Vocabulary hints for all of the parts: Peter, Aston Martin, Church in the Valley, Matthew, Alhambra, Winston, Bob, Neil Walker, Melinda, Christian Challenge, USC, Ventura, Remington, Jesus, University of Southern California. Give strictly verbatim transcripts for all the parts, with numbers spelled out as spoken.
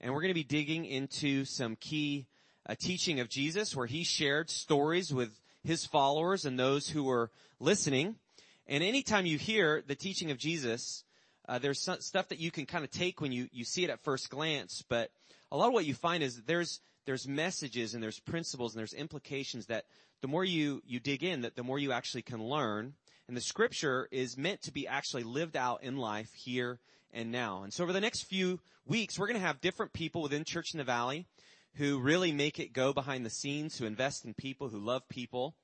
and we're going to be digging into some key uh, teaching of Jesus where he shared stories with his followers and those who were listening. And anytime you hear the teaching of Jesus, uh, there's some stuff that you can kind of take when you, you see it at first glance, but a lot of what you find is that there's there's messages and there's principles and there's implications that the more you, you dig in, that the more you actually can learn. And the scripture is meant to be actually lived out in life here and now. And so over the next few weeks, we're going to have different people within Church in the Valley who really make it go behind the scenes, who invest in people, who love people.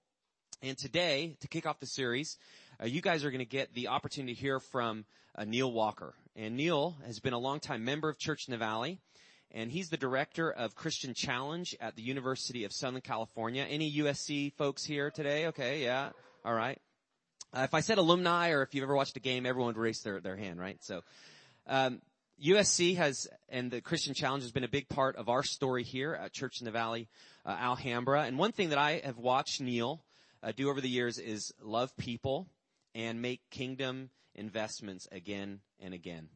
And today, to kick off the series, uh, you guys are going to get the opportunity to hear from uh, Neil Walker. And Neil has been a longtime member of Church in the Valley, and he's the director of Christian Challenge at the University of Southern California. Any U S C folks here today? Okay, yeah, all right. Uh, if I said alumni or if you've ever watched a game, everyone would raise their, their hand, right? So um, U S C has, and the Christian Challenge has been a big part of our story here at Church in the Valley, uh, Alhambra. And one thing that I have watched Neil uh, do over the years is love people and make kingdom investments again and again.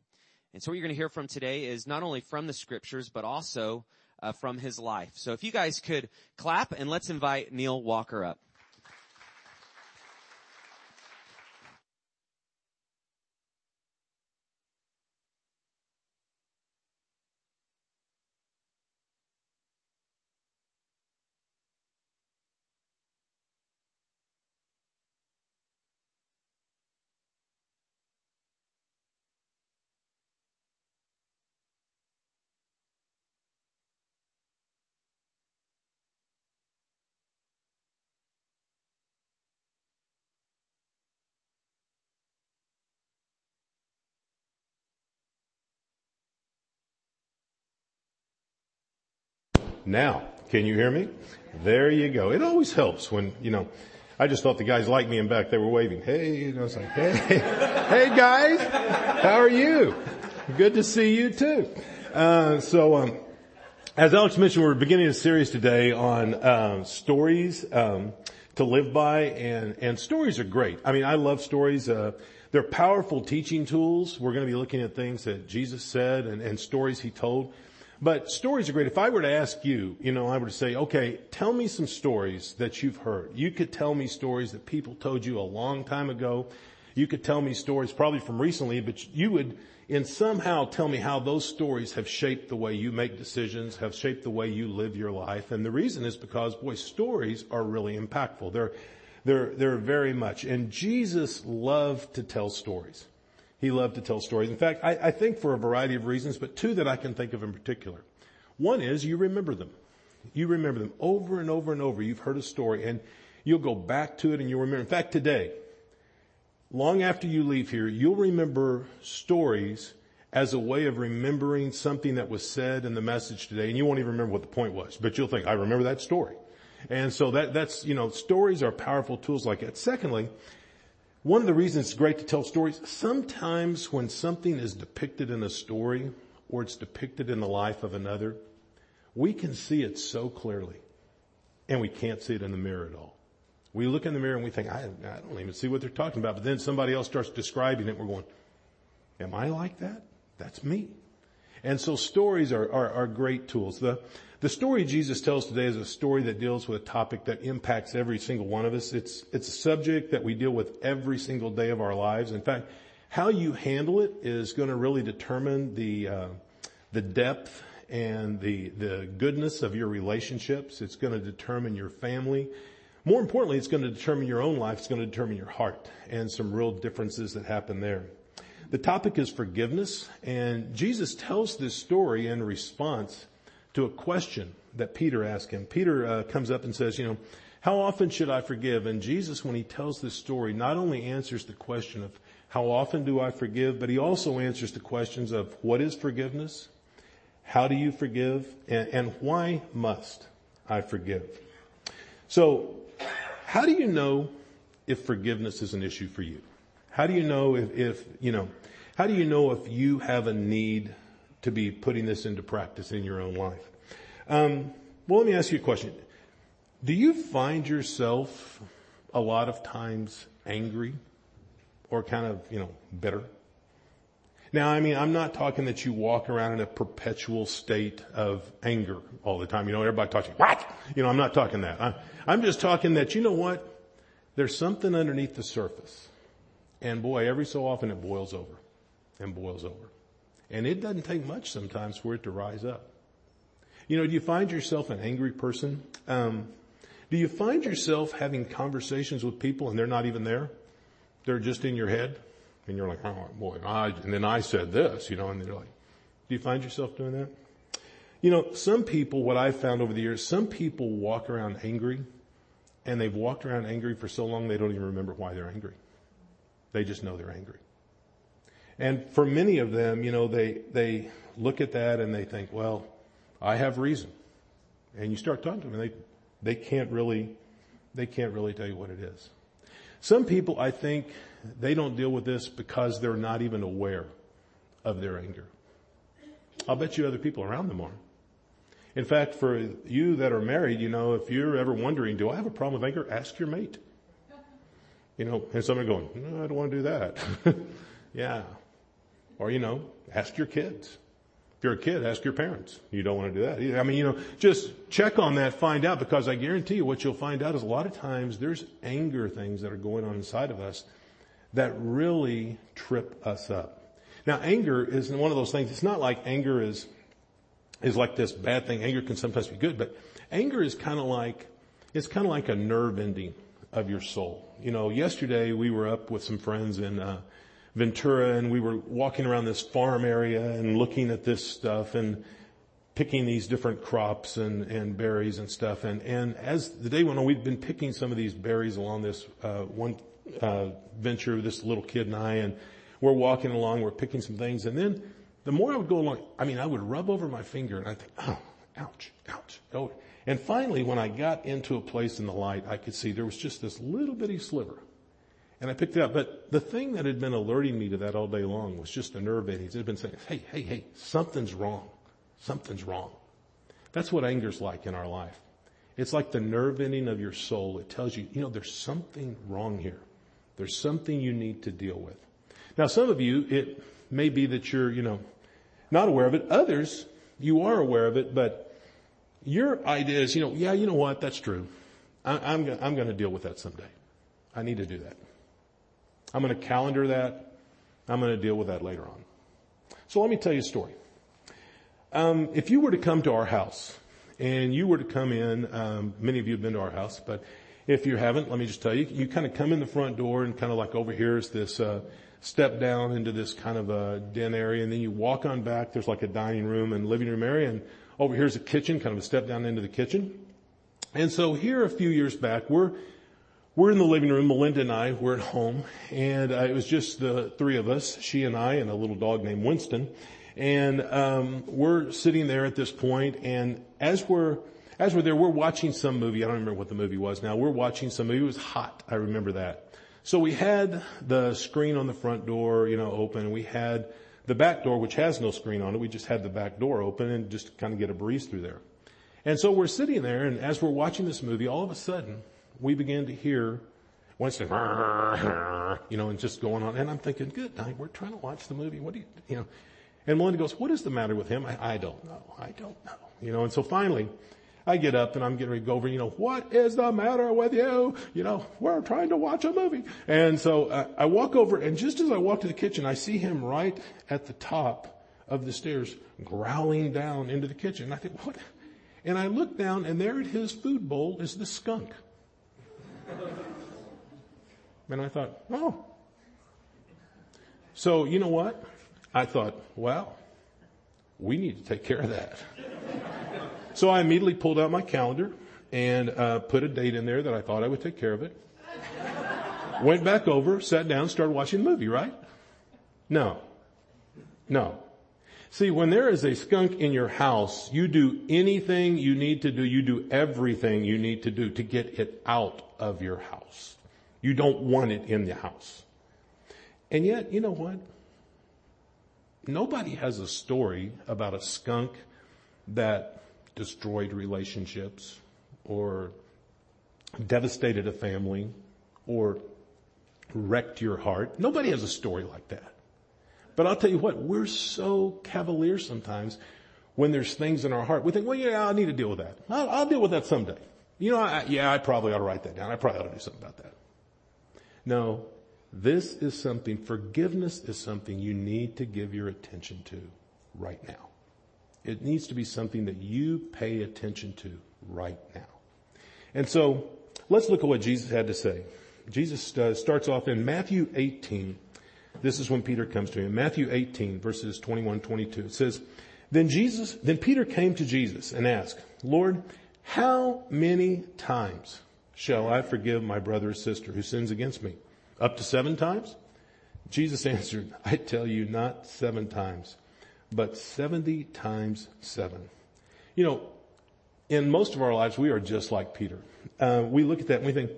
And so what you're going to hear from today is not only from the scriptures, but also uh, from his life. So if you guys could clap, and let's invite Neil Walker up. Now, can you hear me? There you go. It always helps when, you know, I just thought the guys liked me in back. They were waving. Hey, and I was like, hey, hey guys, how are you? Good to see you too. Uh, so, um, as Alex mentioned, we're beginning a series today on, um, stories, um, to live by, and, and stories are great. I mean, I love stories. Uh, they're powerful teaching tools. We're going to be looking at things that Jesus said and, and stories he told. But stories are great. If I were to ask you, you know, I were to say, okay, tell me some stories that you've heard. You could tell me stories that people told you a long time ago. You could tell me stories probably from recently, but you would in somehow tell me how those stories have shaped the way you make decisions, have shaped the way you live your life. And the reason is because, boy, stories are really impactful. They're, they're, they're very much. And Jesus loved to tell stories. He loved to tell stories. In fact, I, I think for a variety of reasons, but two that I can think of in particular. One is you remember them. You remember them over and over and over. You've heard a story, and you'll go back to it, and you'll remember. In fact, today, long after you leave here, you'll remember stories as a way of remembering something that was said in the message today, and you won't even remember what the point was, but you'll think, I remember that story. And so that that's, you know, stories are powerful tools like that. Secondly, one of the reasons it's great to tell stories, sometimes when something is depicted in a story or it's depicted in the life of another, we can see it so clearly, and we can't see it in the mirror at all. We look in the mirror and we think, I, I don't even see what they're talking about. But then somebody else starts describing it, and we're going, am I like that? That's me. And so stories are, are, are great tools. The, the story Jesus tells today is a story that deals with a topic that impacts every single one of us. It's, it's a subject that we deal with every single day of our lives. In fact, how you handle it is going to really determine the, uh, the depth and the, the goodness of your relationships. It's going to determine your family. More importantly, it's going to determine your own life. It's going to determine your heart and some real differences that happen there. The topic is forgiveness, and Jesus tells this story in response to a question that Peter asked him. Peter uh, comes up and says, you know, how often should I forgive? And Jesus, when he tells this story, not only answers the question of how often do I forgive, but he also answers the questions of what is forgiveness, how do you forgive, and, and why must I forgive? So how do you know if forgiveness is an issue for you? How do you know if, if, you know, how do you know if you have a need to be putting this into practice in your own life? Um, well, let me ask you a question. Do you find yourself a lot of times angry or kind of, you know, bitter? Now, I mean, I'm not talking that you walk around in a perpetual state of anger all the time. You know, everybody talks, what? You know, I'm not talking that. I, I'm just talking that, you know what? There's something underneath the surface. And boy, every so often it boils over and boils over. And it doesn't take much sometimes for it to rise up. You know, do you find yourself an angry person? Um, do you find yourself having conversations with people and they're not even there? They're just in your head? And you're like, oh boy, I, and then I said this, you know, and they're like, do you find yourself doing that? You know, some people, what I've found over the years, some people walk around angry, and they've walked around angry for so long they don't even remember why they're angry. They just know they're angry. And for many of them, you know, they, they look at that and they think, well, I have reason. And you start talking to them and they, they can't really, they can't really tell you what it is. Some people, I think, they don't deal with this because they're not even aware of their anger. I'll bet you other people around them are. In fact, for you that are married, you know, if you're ever wondering, do I have a problem with anger? Ask your mate. You know, and some are going, no, I don't want to do that. Yeah. Or, you know, ask your kids. If you're a kid, ask your parents. You don't want to do that either. I mean, you know, just check on that, find out, because I guarantee you what you'll find out is a lot of times there's anger things that are going on inside of us that really trip us up. Now, anger is one of those things. It's not like anger is is like this bad thing. Anger can sometimes be good, but anger is kind of like, it's kind of like a nerve ending of your soul. You know, yesterday we were up with some friends in uh Ventura, and we were walking around this farm area and looking at this stuff and picking these different crops and, and berries and stuff. And, and as the day went on, we'd been picking some of these berries along this uh, one uh, venture, this little kid and I, and we're walking along, we're picking some things. And then the more I would go along, I mean, I would rub over my finger and I'd think, oh, ouch, ouch. Oh. And finally, when I got into a place in the light, I could see there was just this little bitty sliver. And I picked it up, but the thing that had been alerting me to that all day long was just the nerve endings. It had been saying, hey, hey, hey, something's wrong. Something's wrong. That's what anger's like in our life. It's like the nerve ending of your soul. It tells you, you know, there's something wrong here. There's something you need to deal with. Now, some of you, it may be that you're, you know, not aware of it. Others, you are aware of it, but your idea is, you know, yeah, you know what? That's true. I, I'm, I'm going to deal with that someday. I need to do that. I'm going to calendar that. I'm going to deal with that later on. So let me tell you a story. Um, if you were to come to our house, and you were to come in, um, many of you have been to our house, but if you haven't, let me just tell you, you kind of come in the front door and kind of like over here is this uh, step down into this kind of a den area, and then you walk on back. There's like a dining room and living room area, and over here is a kitchen, kind of a step down into the kitchen. And so here a few years back, we're We're in the living room. Melinda and I were at home, and uh, it was just the three of us, she and I and a little dog named Winston. And um we're sitting there at this point, and as we're as we're there, we're watching some movie. I don't remember what the movie was now. We're watching some movie. It was hot. I remember that. So we had the screen on the front door, you know, open, and we had the back door, which has no screen on it. We just had the back door open and just kind of get a breeze through there. And so we're sitting there, and as we're watching this movie, all of a sudden, we began to hear Winston, you know, and just going on. And I'm thinking, good night, we're trying to watch the movie. What do you, you know? And Melinda goes, what is the matter with him? I, I don't know. I don't know. You know, and so finally I get up and I'm getting ready to go over, you know, what is the matter with you? You know, we're trying to watch a movie. And so uh, I walk over, and just as I walk to the kitchen, I see him right at the top of the stairs growling down into the kitchen. And I think, what? And I look down, and there at his food bowl is the skunk. And I thought, oh. So, you know what? I thought, wow, we need to take care of that. So I immediately pulled out my calendar and uh, put a date in there that I thought I would take care of it. Went back over, sat down, started watching the movie, right? No. No. See, when there is a skunk in your house, you do anything you need to do. You do everything you need to do to get it out of your house. You don't want it in the house. And yet, you know what? Nobody has a story about a skunk that destroyed relationships or devastated a family or wrecked your heart. Nobody has a story like that. But I'll tell you what, we're so cavalier sometimes when there's things in our heart. We think, well, yeah, I need to deal with that. I'll, I'll deal with that someday. You know, I, yeah, I probably ought to write that down. I probably ought to do something about that. No, this is something, forgiveness is something you need to give your attention to right now. It needs to be something that you pay attention to right now. And so let's look at what Jesus had to say. Jesus uh, starts off in Matthew eighteen. This is when Peter comes to him. Matthew eighteen, verses twenty-one, twenty-two. It says, Then Jesus, then Peter came to Jesus and asked, Lord, how many times shall I forgive my brother or sister who sins against me? Up to seven times? Jesus answered, I tell you, not seven times, but seventy times seven. You know, in most of our lives, we are just like Peter. Uh, we look at that and we think,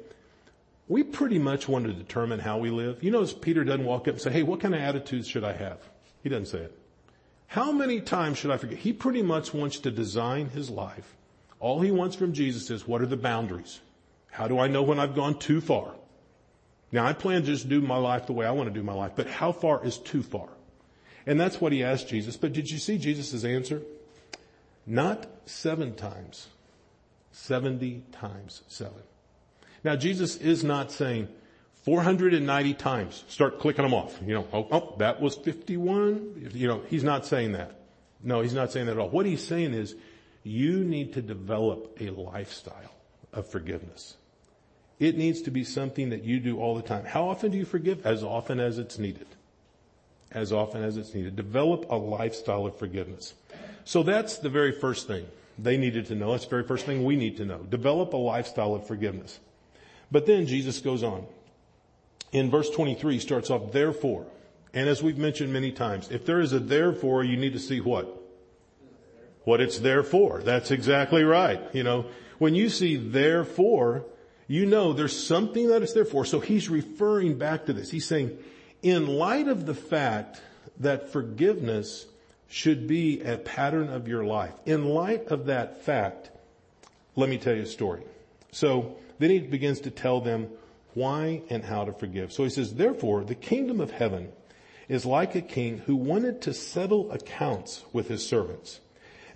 we pretty much want to determine how we live. You notice Peter doesn't walk up and say, hey, what kind of attitudes should I have? He doesn't say it. How many times should I forgive? He pretty much wants to design his life. All he wants from Jesus is, what are the boundaries? How do I know when I've gone too far? Now, I plan to just do my life the way I want to do my life, but how far is too far? And that's what he asked Jesus. But did you see Jesus' answer? Not seven times, seventy times seven. Now, Jesus is not saying four hundred ninety times, start clicking them off. You know, oh, oh, that was fifty-one. You know, he's not saying that. No, he's not saying that at all. What he's saying is, you need to develop a lifestyle of forgiveness. It needs to be something that you do all the time. How often do you forgive? As often as it's needed. As often as it's needed. Develop a lifestyle of forgiveness. So that's the very first thing they needed to know. That's the very first thing we need to know. Develop a lifestyle of forgiveness. But then Jesus goes on. In verse twenty-three, he starts off, therefore. And as we've mentioned many times, if there is a therefore, you need to see what? What it's there for. That's exactly right. You know, when you see therefore, you know there's something that it's there for. So he's referring back to this. He's saying, in light of the fact that forgiveness should be a pattern of your life, in light of that fact, let me tell you a story. So then he begins to tell them why and how to forgive. So he says, therefore, the kingdom of heaven is like a king who wanted to settle accounts with his servants.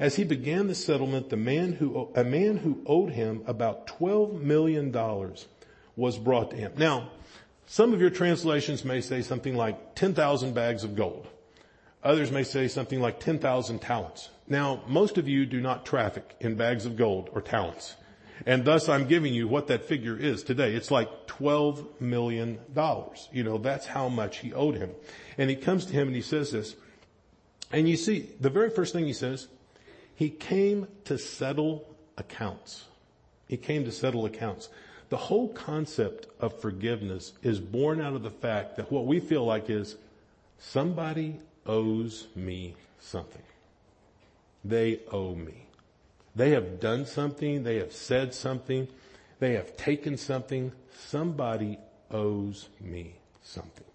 As he began the settlement, the man who, a man who owed him about twelve million dollars was brought to him. Now, some of your translations may say something like ten thousand bags of gold. Others may say something like ten thousand talents. Now, most of you do not traffic in bags of gold or talents. And thus I'm giving you what that figure is today. It's like twelve million dollars. You know, that's how much he owed him. And he comes to him and he says this. And you see, the very first thing he says, he came to settle accounts. He came to settle accounts. The whole concept of forgiveness is born out of the fact that what we feel like is somebody owes me something. They owe me. They have done something. They have said something. They have taken something. Somebody owes me something.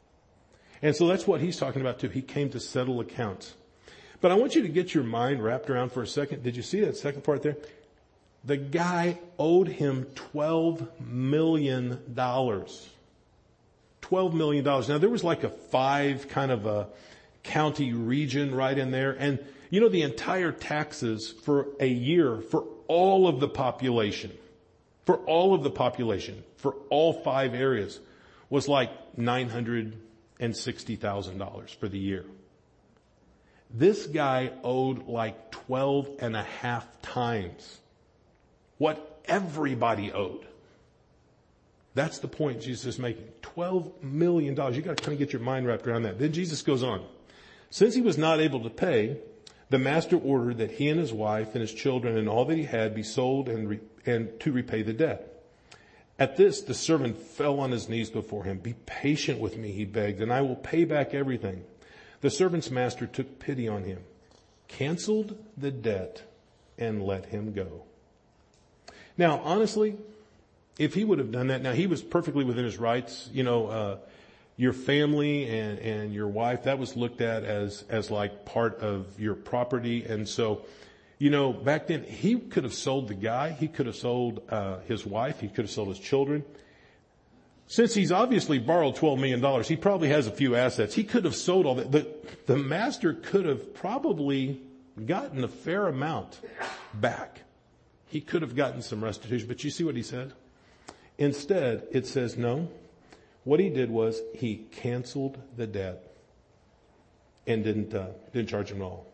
And so that's what he's talking about too. He came to settle accounts. But I want you to get your mind wrapped around for a second. Did you see that second part there? The guy owed him twelve million dollars. twelve million dollars. Now there was like a five kind of a county region right in there. And you know, the entire taxes for a year for all of the population, for all of the population, for all five areas was like nine hundred sixty thousand dollars for the year. This guy owed like twelve and a half times what everybody owed. That's the point Jesus is making. twelve million dollars. You got to kind of get your mind wrapped around that. Then Jesus goes on. Since he was not able to pay, the master ordered that he and his wife and his children and all that he had be sold and re- and to repay the debt. At this, the servant fell on his knees before him. Be patient with me, he begged, and I will pay back everything. The servant's master took pity on him, canceled the debt, and let him go. Now, honestly, if he would have done that, now he was perfectly within his rights, you know, uh, your family and, and your wife, that was looked at as, as like part of your property. And so, you know, back then he could have sold the guy. He could have sold, uh, his wife. He could have sold his children. Since he's obviously borrowed twelve million dollars, he probably has a few assets. He could have sold all that. The, the master could have probably gotten a fair amount back. He could have gotten some restitution. But you see what he said? Instead, it says no. What he did was he canceled the debt and didn't uh, didn't charge him at all.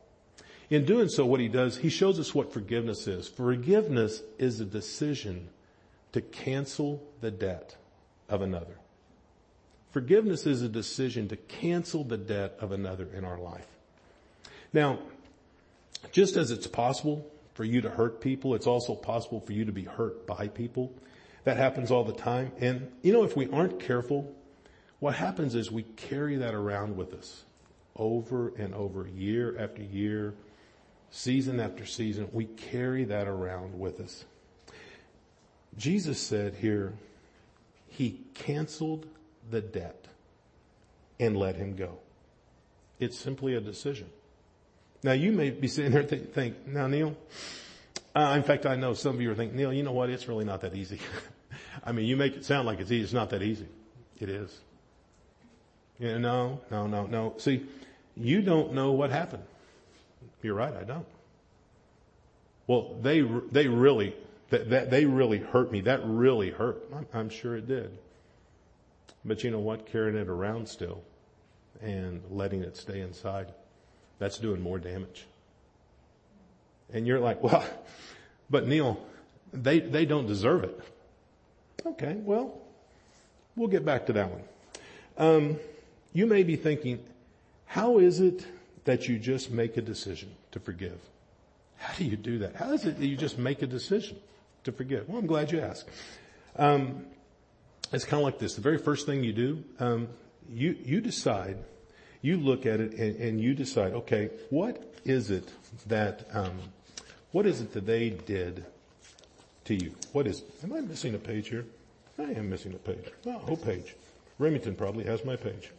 In doing so, what he does, he shows us what forgiveness is. Forgiveness is a decision to cancel the debt of another. Forgiveness is a decision to cancel the debt of another in our life. Now, just as it's possible for you to hurt people, it's also possible for you to be hurt by people. That happens all the time. And, you know, if we aren't careful, what happens is we carry that around with us over and over, year after year, season after season. We carry that around with us. Jesus said here, he canceled the debt and let him go. It's simply a decision. Now, you may be sitting there and think, now, Neil, uh, in fact, I know some of you are thinking, Neil, you know what? It's really not that easy. I mean, you make it sound like it's easy. It's not that easy. It is. You know, no, no, no, no. See, you don't know what happened. You're right, I don't. Well, they they really that, that they really hurt me. That really hurt. I'm, I'm sure it did. But you know what? Carrying it around still and letting it stay inside, that's doing more damage. And you're like, well, but Neil, they they don't deserve it. Okay, well, we'll get back to that one. Um, you may be thinking, how is it that you just make a decision to forgive? How do you do that? How is it that you just make a decision to forgive? Well, I'm glad you asked. Um, it's kind of like this. The very first thing you do, um, you, you decide, you look at it and, and you decide, okay, what is it that, um, what is it that they did to you? What is, am I missing a page here? I am missing a page. Oh, whole page. Remington probably has my page.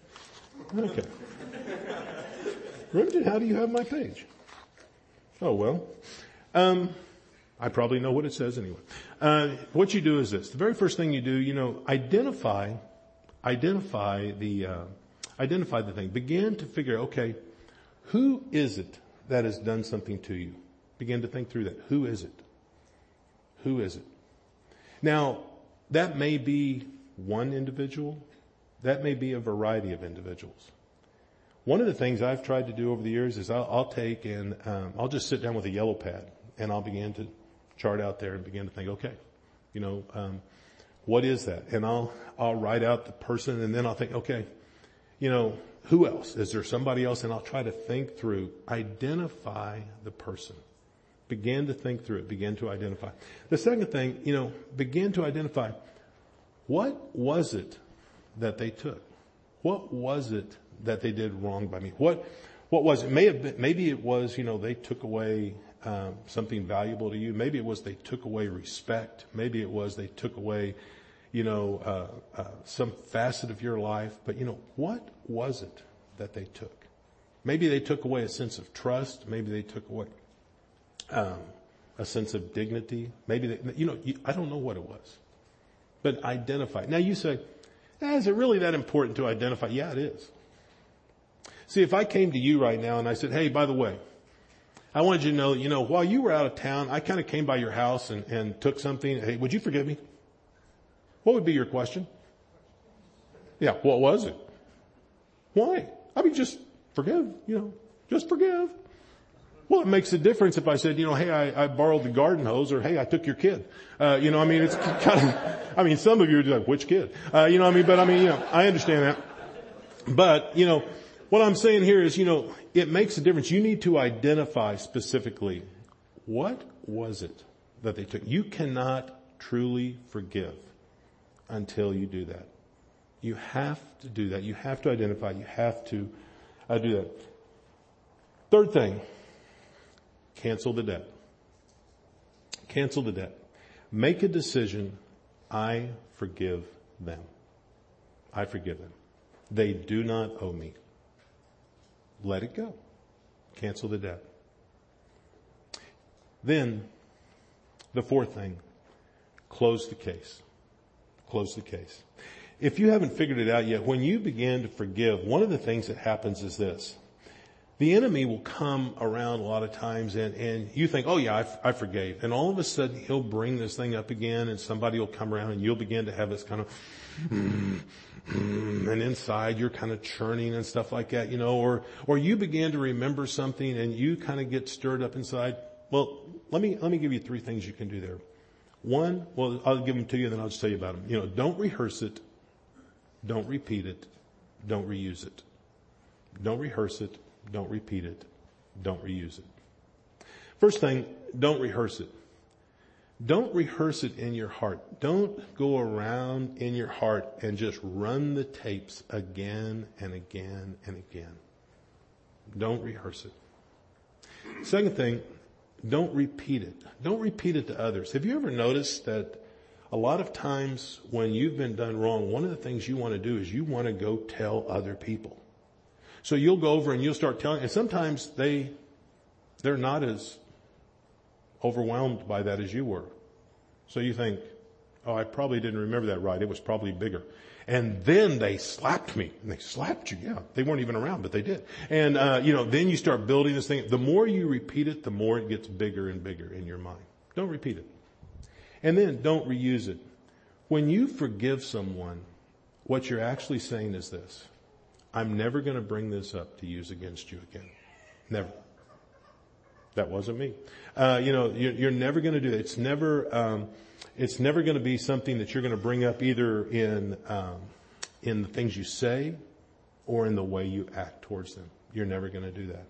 Okay. Remington, how do you have my page? Oh, well. Um, I probably know what it says anyway. Uh, what you do is this. The very first thing you do, you know, identify, identify the, uh, identify the thing. Begin to figure, okay, who is it that has done something to you? Begin to think through that. Who is it? Who is it? Now, that may be one individual. That may be a variety of individuals. One of the things I've tried to do over the years is I'll, I'll take and um, I'll just sit down with a yellow pad and I'll begin to chart out there and begin to think, okay, you know, um, what is that? And I'll I'll write out the person and then I'll think, okay, you know, who else? Is there somebody else? And I'll try to think through, identify the person. Begin to think through it. Begin to identify. The second thing, you know, begin to identify, what was it that they took? What was it that they did wrong by me? What, what was it? May have been, maybe it was, you know, they took away, um, something valuable to you. Maybe it was they took away respect. Maybe it was they took away, you know, uh, uh, some facet of your life. But you know, what was it that they took? Maybe they took away a sense of trust. Maybe they took away, um, a sense of dignity. Maybe they, you know, you, I don't know what it was, but identify. Now you say, eh, is it really that important to identify? Yeah, it is. See, if I came to you right now and I said, hey, by the way, I wanted you to know, you know, while you were out of town, I kind of came by your house and, and took something. Hey, would you forgive me? What would be your question? Yeah, what was it? Why? I mean, just forgive, you know, just forgive. Well, it makes a difference if I said, you know, hey, I, I borrowed the garden hose, or hey, I took your kid. Uh, you know, I mean, it's kind of, I mean, some of you are like, which kid? Uh, you know what I mean? But I mean, you know, I understand that. But, you know, what I'm saying here is, you know, it makes a difference. You need to identify specifically, what was it that they took? You cannot truly forgive until you do that. You have to do that. You have to identify. You have to uh, do that. Third thing. Cancel the debt. Cancel the debt. Make a decision. I forgive them. I forgive them. They do not owe me. Let it go. Cancel the debt. Then, the fourth thing, close the case. Close the case. if you haven't figured it out yet, when you begin to forgive, one of the things that happens is this. The enemy will come around a lot of times and, and you think, oh yeah, I, f- I forgave. And all of a sudden he'll bring this thing up again and somebody will come around and you'll begin to have this kind of, mm, mm, and inside you're kind of churning and stuff like that, you know, or, or you begin to remember something and you kind of get stirred up inside. Well, let me, let me give you three things you can do there. One, well, I'll give them to you and then I'll just tell you about them. You know, don't rehearse it. Don't repeat it. Don't reuse it. Don't rehearse it. Don't repeat it. Don't reuse it. First thing, don't rehearse it. Don't rehearse it in your heart. Don't go around in your heart and just run the tapes again and again and again. Don't rehearse it. Second thing, don't repeat it. Don't repeat it to others. Have you ever noticed that a lot of times when you've been done wrong, one of the things you want to do is you want to go tell other people. So you'll go over and you'll start telling, and sometimes they, they're not as overwhelmed by that as you were. So you think, oh, I probably didn't remember that right. It was probably bigger. And then they slapped me. And they slapped you. Yeah, they weren't even around, but they did. And, uh, you know, then you start building this thing. The more you repeat it, the more it gets bigger and bigger in your mind. Don't repeat it. And then don't reuse it. When you forgive someone, what you're actually saying is this. I'm never going to bring this up to use against you again. Never. That wasn't me. Uh, you know, you're, you're never going to do it. It's never, um, it's never going to be something that you're going to bring up either in, um, in the things you say or in the way you act towards them. You're never going to do that.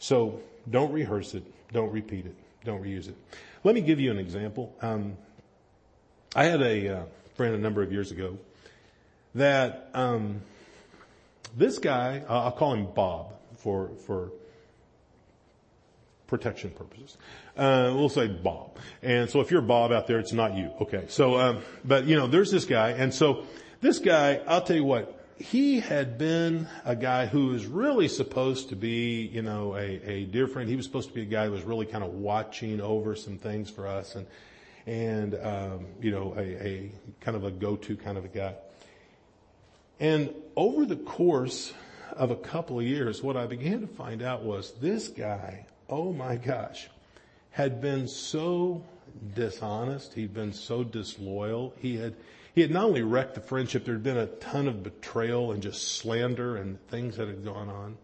So don't rehearse it. Don't repeat it. Don't reuse it. Let me give you an example. Um, I had a uh, friend a number of years ago that, um, This guy, uh, I'll call him Bob for for protection purposes. Uh, we'll say Bob. And so if you're Bob out there, it's not you. Okay. So, um, but you know, there's this guy. And so this guy, I'll tell you what, he had been a guy who was really supposed to be, you know, a, a dear friend. He was supposed to be a guy who was really kind of watching over some things for us and, and, um, you know, a, a kind of a go-to kind of a guy. And over the course of a couple of years, what I began to find out was this guy, oh my gosh, had been so dishonest. He'd been so disloyal. He had, he had not only wrecked the friendship, there'd been a ton of betrayal and just slander and things that had gone on.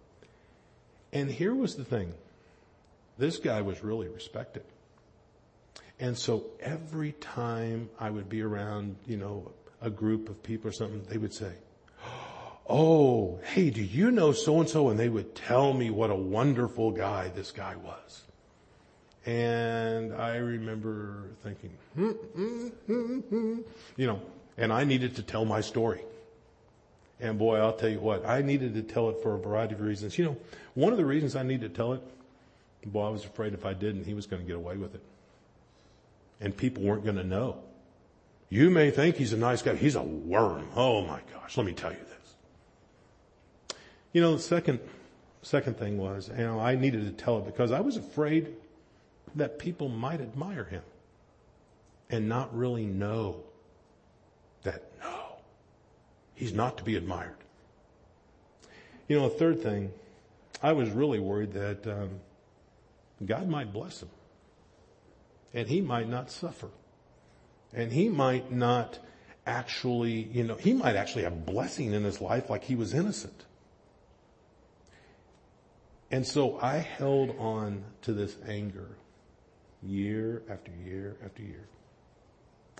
And here was the thing. This guy was really respected. And so every time I would be around, you know, a group of people or something, they would say, oh, hey, do you know so-and-so? And they would tell me what a wonderful guy this guy was. And I remember thinking, hmm, hmm, hmm, hmm, you know, and I needed to tell my story. And boy, I'll tell you what, I needed to tell it for a variety of reasons. You know, one of the reasons I needed to tell it, boy, I was afraid if I didn't, he was going to get away with it. And people weren't going to know. You may think he's a nice guy. He's a worm. Oh my gosh, let me tell you this. You know, the second, second thing was, you know, I needed to tell it because I was afraid that people might admire him and not really know that, no, he's not to be admired. You know, a third thing, I was really worried that um, God might bless him and he might not suffer and he might not actually, you know, he might actually have blessing in his life like he was innocent. And so I held on to this anger year after year after year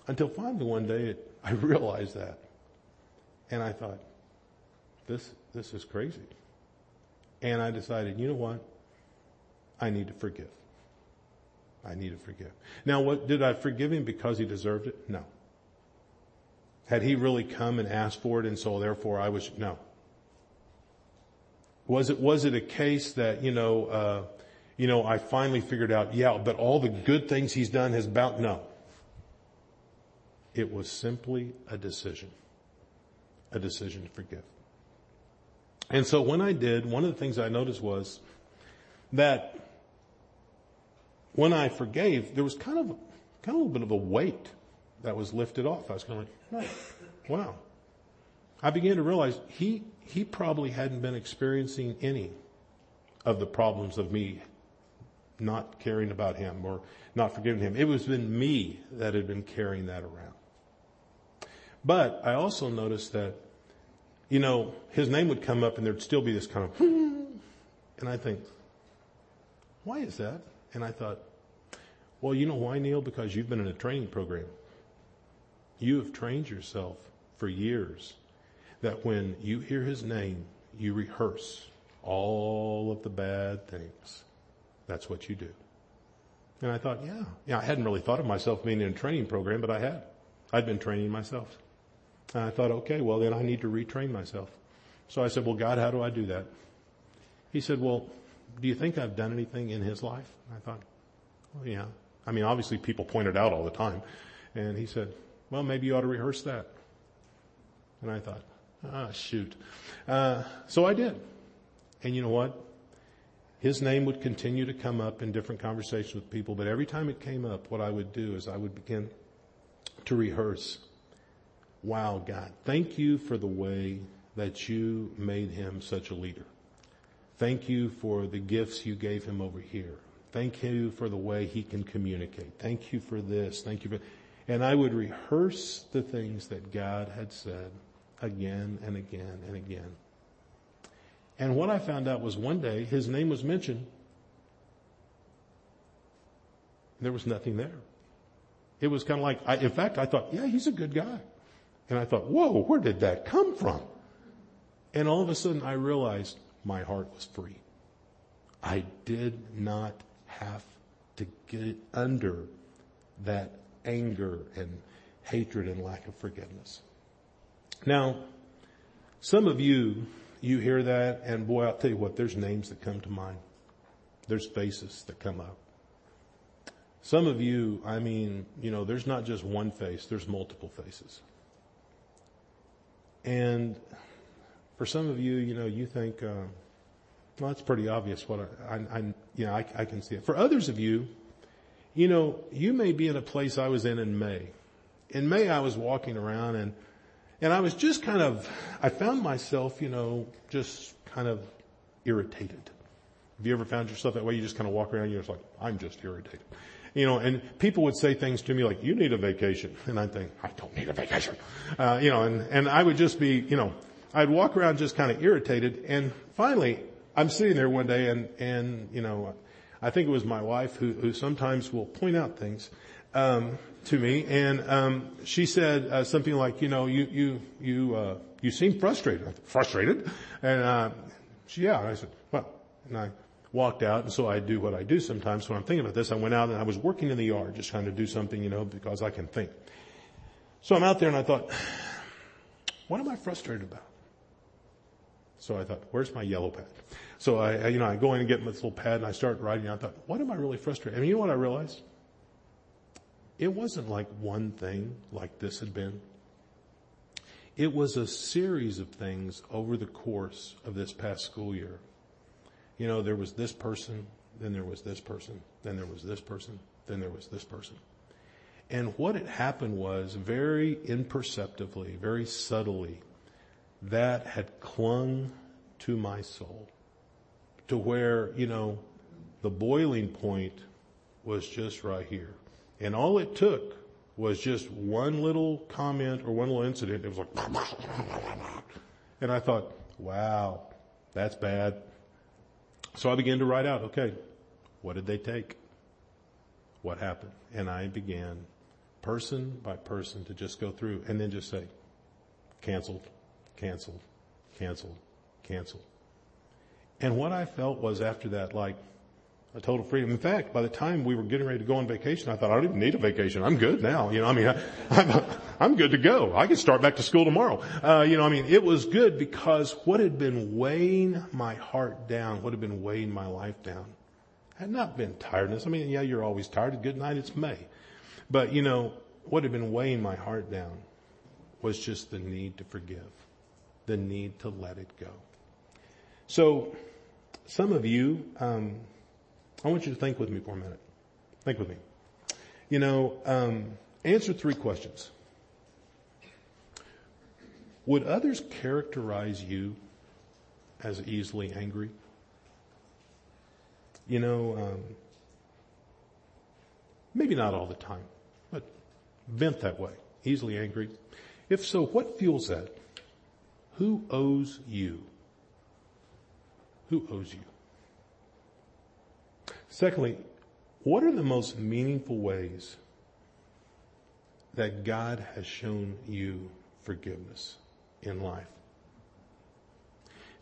until finally one day it, I realized that. And I thought, this, this is crazy. And I decided, you know what? I need to forgive. I need to forgive. Now, what did I forgive him because he deserved it? No. Had he really come and asked for it and so therefore I was, no. Was it, was it a case that, you know, uh, you know, I finally figured out, yeah, but all the good things he's done has bound, no. It was simply a decision, a decision to forgive. And so when I did, one of the things I noticed was that when I forgave, there was kind of, kind of a little bit of a weight that was lifted off. I was kind of like, wow, I began to realize he, he probably hadn't been experiencing any of the problems of me not caring about him or not forgiving him. It was been me that had been carrying that around. But I also noticed that, you know, his name would come up and there'd still be this kind of, and I think, why is that? And I thought, well, you know why, Neil? Because you've been in a training program. You have trained yourself for years that when you hear his name, you rehearse all of the bad things. That's what you do. And I thought, yeah. Yeah, I hadn't really thought of myself being in a training program, but I had. I'd been training myself. And I thought, okay, well, then I need to retrain myself. So I said, well, God, how do I do that? He said, well, do you think I've done anything in his life? And I thought, well, yeah. I mean, obviously people point it out all the time. And he said, well, maybe you ought to rehearse that. And I thought, ah, shoot. Uh, so I did. And you know what? His name would continue to come up in different conversations with people. But every time it came up, what I would do is I would begin to rehearse. Wow, God, thank you for the way that you made him such a leader. Thank you for the gifts you gave him over here. Thank you for the way he can communicate. Thank you for this. Thank you for... And I would rehearse the things that God had said again and again and again. And what I found out was one day his name was mentioned. There was nothing there. It was kind of like, I, in fact, I thought, yeah, he's a good guy. And I thought, whoa, where did that come from? And all of a sudden I realized my heart was free. I did not have to get under that anger and hatred and lack of forgiveness. Now, some of you, you hear that, and boy, I'll tell you what, there's names that come to mind. There's faces that come up. Some of you, I mean, you know, there's not just one face, there's multiple faces. And for some of you, you know, you think, uh, well, that's pretty obvious what I, I, I you know, I, I can see it. For others of you, you know, you may be in a place I was in in May. In May, I was walking around and, and I was just kind of, I found myself, you know, just kind of irritated. Have you ever found yourself that way? You just kind of walk around and you're just like, I'm just irritated. You know, and people would say things to me like, you need a vacation. And I'd think, I don't need a vacation. Uh, you know, and, and I would just be, you know, I'd walk around just kind of irritated. And finally, I'm sitting there one day and, and, you know, I think it was my wife who, who sometimes will point out things, um, to me. And, um, she said, uh, something like, you know, you, you, you, uh, you seem frustrated. I said, frustrated? And, uh, she, yeah. And I said, well, and I walked out. And so I do what I do sometimes when I'm thinking about this. I went out and I was working in the yard, just trying to do something, you know, because I can think. So I'm out there and I thought, what am I frustrated about? So I thought, where's my yellow pad? So I, you know, I go in and get my little pad and I start writing. I thought, what am I really frustrated? And you know what I realized? It wasn't like one thing like this had been. It was a series of things over the course of this past school year. You know, there was this person, then there was this person, then there was this person, then there was this person. And what had happened was very imperceptibly, very subtly, that had clung to my soul to where, you know, the boiling point was just right here. And all it took was just one little comment or one little incident. It was like, and I thought, wow, that's bad. So I began to write out, okay, what did they take? What happened? And I began person by person to just go through and then just say, canceled. Canceled, canceled, canceled. And what I felt was after that, like a total freedom. In fact, by the time we were getting ready to go on vacation, I thought, I don't even need a vacation. I'm good now. You know, I mean, I, I'm, I'm good to go. I can start back to school tomorrow. Uh, you know, I mean, it was good because what had been weighing my heart down, what had been weighing my life down had not been tiredness. I mean, yeah, you're always tired. Good night. It's May. But you know, what had been weighing my heart down was just the need to forgive. The need to let it go. So, some of you, um, I want you to think with me for a minute. Think with me. You know, um, answer three questions. Would others characterize you as easily angry? You know, um, maybe not all the time, but vent that way, easily angry. If so, what fuels that? Who owes you? Who owes you? Secondly, what are the most meaningful ways that God has shown you forgiveness in life?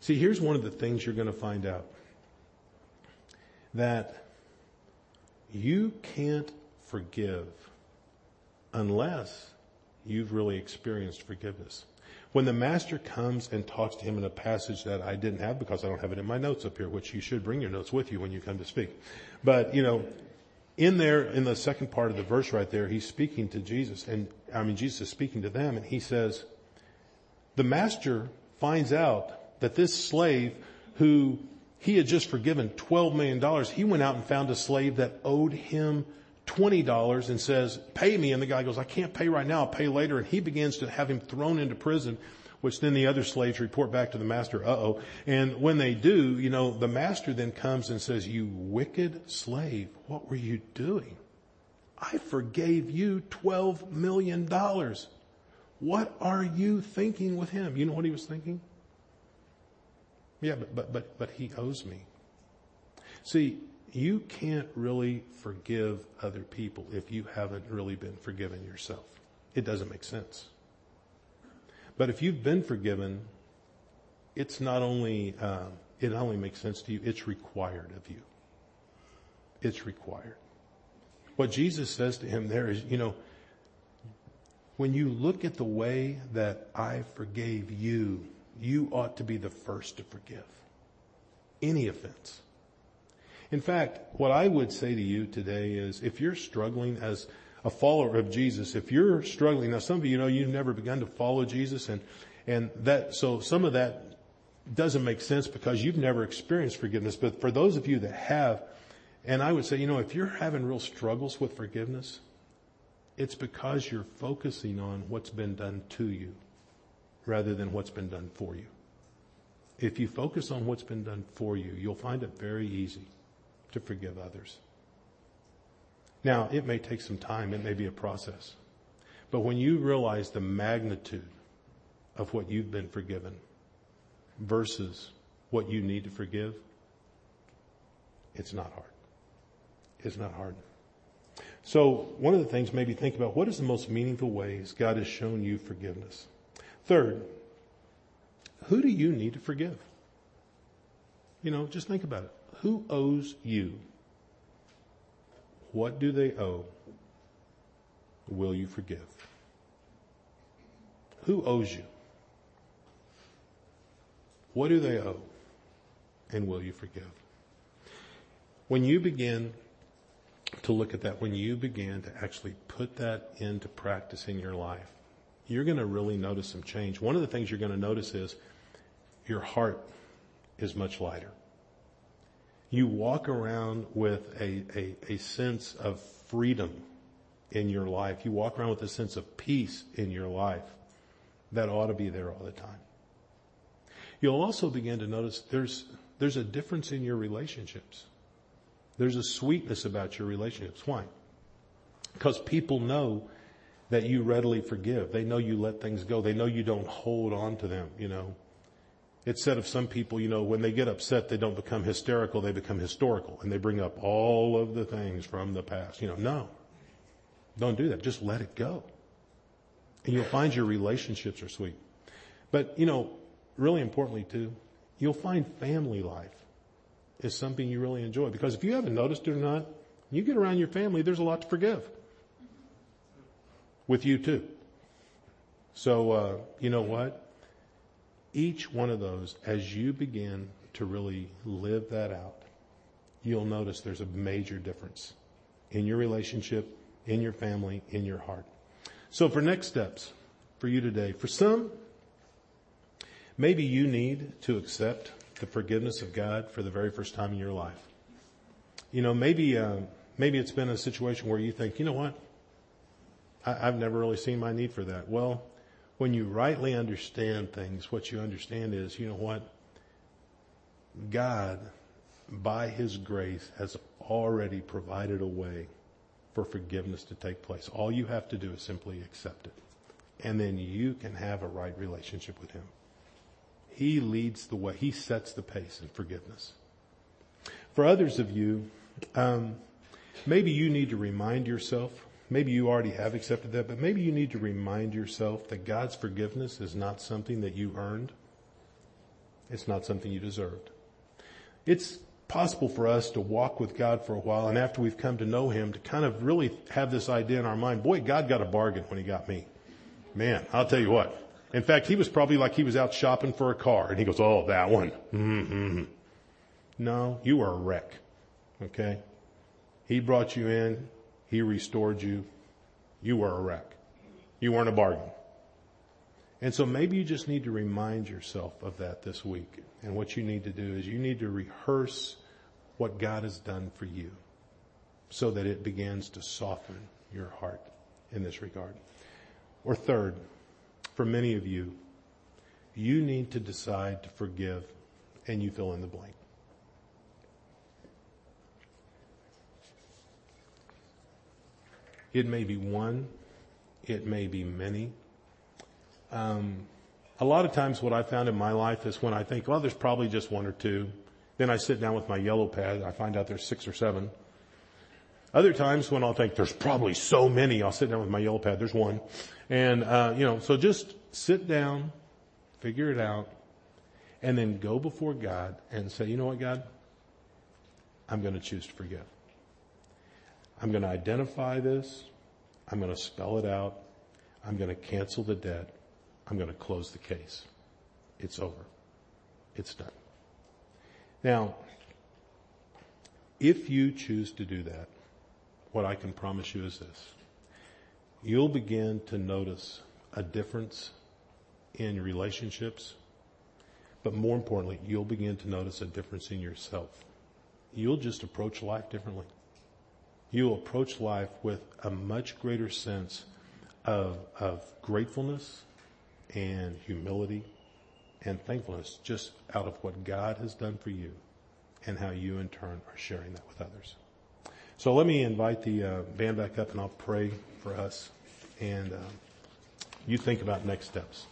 See, here's one of the things you're going to find out. That you can't forgive unless you've really experienced forgiveness. When the master comes and talks to him in a passage that I didn't have because I don't have it in my notes up here, which you should bring your notes with you when you come to speak. But, you know, in there, in the second part of the verse right there, he's speaking to Jesus. And, I mean, Jesus is speaking to them, and he says, the master finds out that this slave who he had just forgiven twelve million dollars, he went out and found a slave that owed him twenty dollars and says, pay me. And the guy goes, I can't pay right now. I'll pay later. And he begins to have him thrown into prison, which then the other slaves report back to the master. Uh-oh. And when they do, you know, the master then comes and says, you wicked slave, what were you doing? I forgave you twelve million dollars. What are you thinking with him? You know what he was thinking? Yeah, but, but, but, but he owes me. See, you can't really forgive other people if you haven't really been forgiven yourself. It doesn't make sense. But if you've been forgiven, it's not only, uh, it not only makes sense to you, it's required of you. It's required. What Jesus says to him there is, you know, when you look at the way that I forgave you, you ought to be the first to forgive any offense. In fact, what I would say to you today is if you're struggling as a follower of Jesus, if you're struggling, now some of you know you've never begun to follow Jesus and, and that, so some of that doesn't make sense because you've never experienced forgiveness. But for those of you that have, and I would say, you know, if you're having real struggles with forgiveness, it's because you're focusing on what's been done to you rather than what's been done for you. If you focus on what's been done for you, you'll find it very easy to forgive others. Now, it may take some time. It may be a process. But when you realize the magnitude of what you've been forgiven versus what you need to forgive, it's not hard. It's not hard. So one of the things maybe think about, what is the most meaningful ways God has shown you forgiveness? Third, who do you need to forgive? You know, just think about it. Who owes you? What do they owe? Will you forgive? Who owes you? What do they owe? And will you forgive? When you begin to look at that, when you begin to actually put that into practice in your life, you're going to really notice some change. One of the things you're going to notice is your heart is much lighter. You walk around with a, a, a sense of freedom in your life. You walk around with a sense of peace in your life that ought to be there all the time. You'll also begin to notice there's, there's a difference in your relationships. There's a sweetness about your relationships. Why? Because people know that you readily forgive. They know you let things go. They know you don't hold on to them, you know. It's said of some people, you know, when they get upset, they don't become hysterical, they become historical. And they bring up all of the things from the past. You know, no, don't do that. Just let it go. And you'll find your relationships are sweet. But, you know, really importantly too, you'll find family life is something you really enjoy. Because if you haven't noticed it or not, you get around your family, there's a lot to forgive. With you too. So, uh, you know what? Each one of those, as you begin to really live that out, you'll notice there's a major difference in your relationship, in your family, in your heart. So for next steps for you today, for some, maybe you need to accept the forgiveness of God for the very first time in your life. You know, maybe, uh, maybe it's been a situation where you think, you know what? I, I've never really seen my need for that. Well, when you rightly understand things, what you understand is, you know what? God, by His grace, has already provided a way for forgiveness to take place. All you have to do is simply accept it. And then you can have a right relationship with Him. He leads the way. He sets the pace in forgiveness. For others of you, um, maybe you need to remind yourself, maybe you already have accepted that, but maybe you need to remind yourself that God's forgiveness is not something that you earned. It's not something you deserved. It's possible for us to walk with God for a while, and after we've come to know Him, to kind of really have this idea in our mind, boy, God got a bargain when He got me. Man, I'll tell you what. In fact, He was probably like He was out shopping for a car, and He goes, oh, that one. Mm-hmm. No, you were a wreck, okay? He brought you in. He restored you. You were a wreck. You weren't a bargain. And so maybe you just need to remind yourself of that this week. And what you need to do is you need to rehearse what God has done for you so that it begins to soften your heart in this regard. Or third, for many of you, you need to decide to forgive, and you fill in the blank. It may be one. It may be many. Um, a lot of times what I've found in my life is when I think, well, there's probably just one or two. Then I sit down with my yellow pad. I find out there's six or seven. Other times when I'll think there's probably so many, I'll sit down with my yellow pad. There's one. And, uh, you know, so just sit down, figure it out, and then go before God and say, you know what, God? I'm going to choose to forgive. I'm going to identify this. I'm going to spell it out. I'm going to cancel the debt. I'm going to close the case. It's over. It's done. Now, if you choose to do that, what I can promise you is this. You'll begin to notice a difference in your relationships, but more importantly, you'll begin to notice a difference in yourself. You'll just approach life differently. You'll approach life with a much greater sense of, of gratefulness and humility and thankfulness just out of what God has done for you and how you in turn are sharing that with others. So let me invite the uh, band back up, and I'll pray for us. And uh, you think about next steps.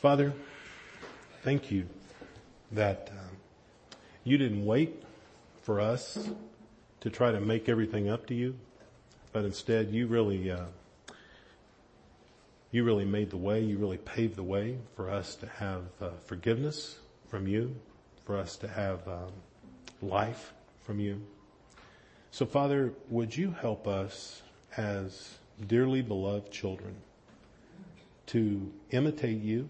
Father, thank you that um, you didn't wait for us to try to make everything up to you, but instead you really, uh, you really made the way. You really paved the way for us to have uh, forgiveness from you, for us to have um, life from you. So, Father, would you help us as dearly beloved children to imitate you,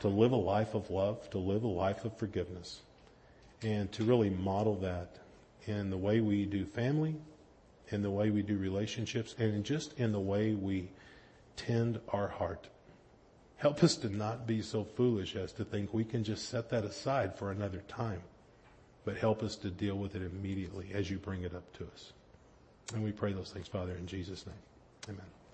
to live a life of love, to live a life of forgiveness, and to really model that in the way we do family, in the way we do relationships, and just in the way we tend our heart. Help us to not be so foolish as to think we can just set that aside for another time. But help us to deal with it immediately as you bring it up to us. And we pray those things, Father, in Jesus' name. Amen.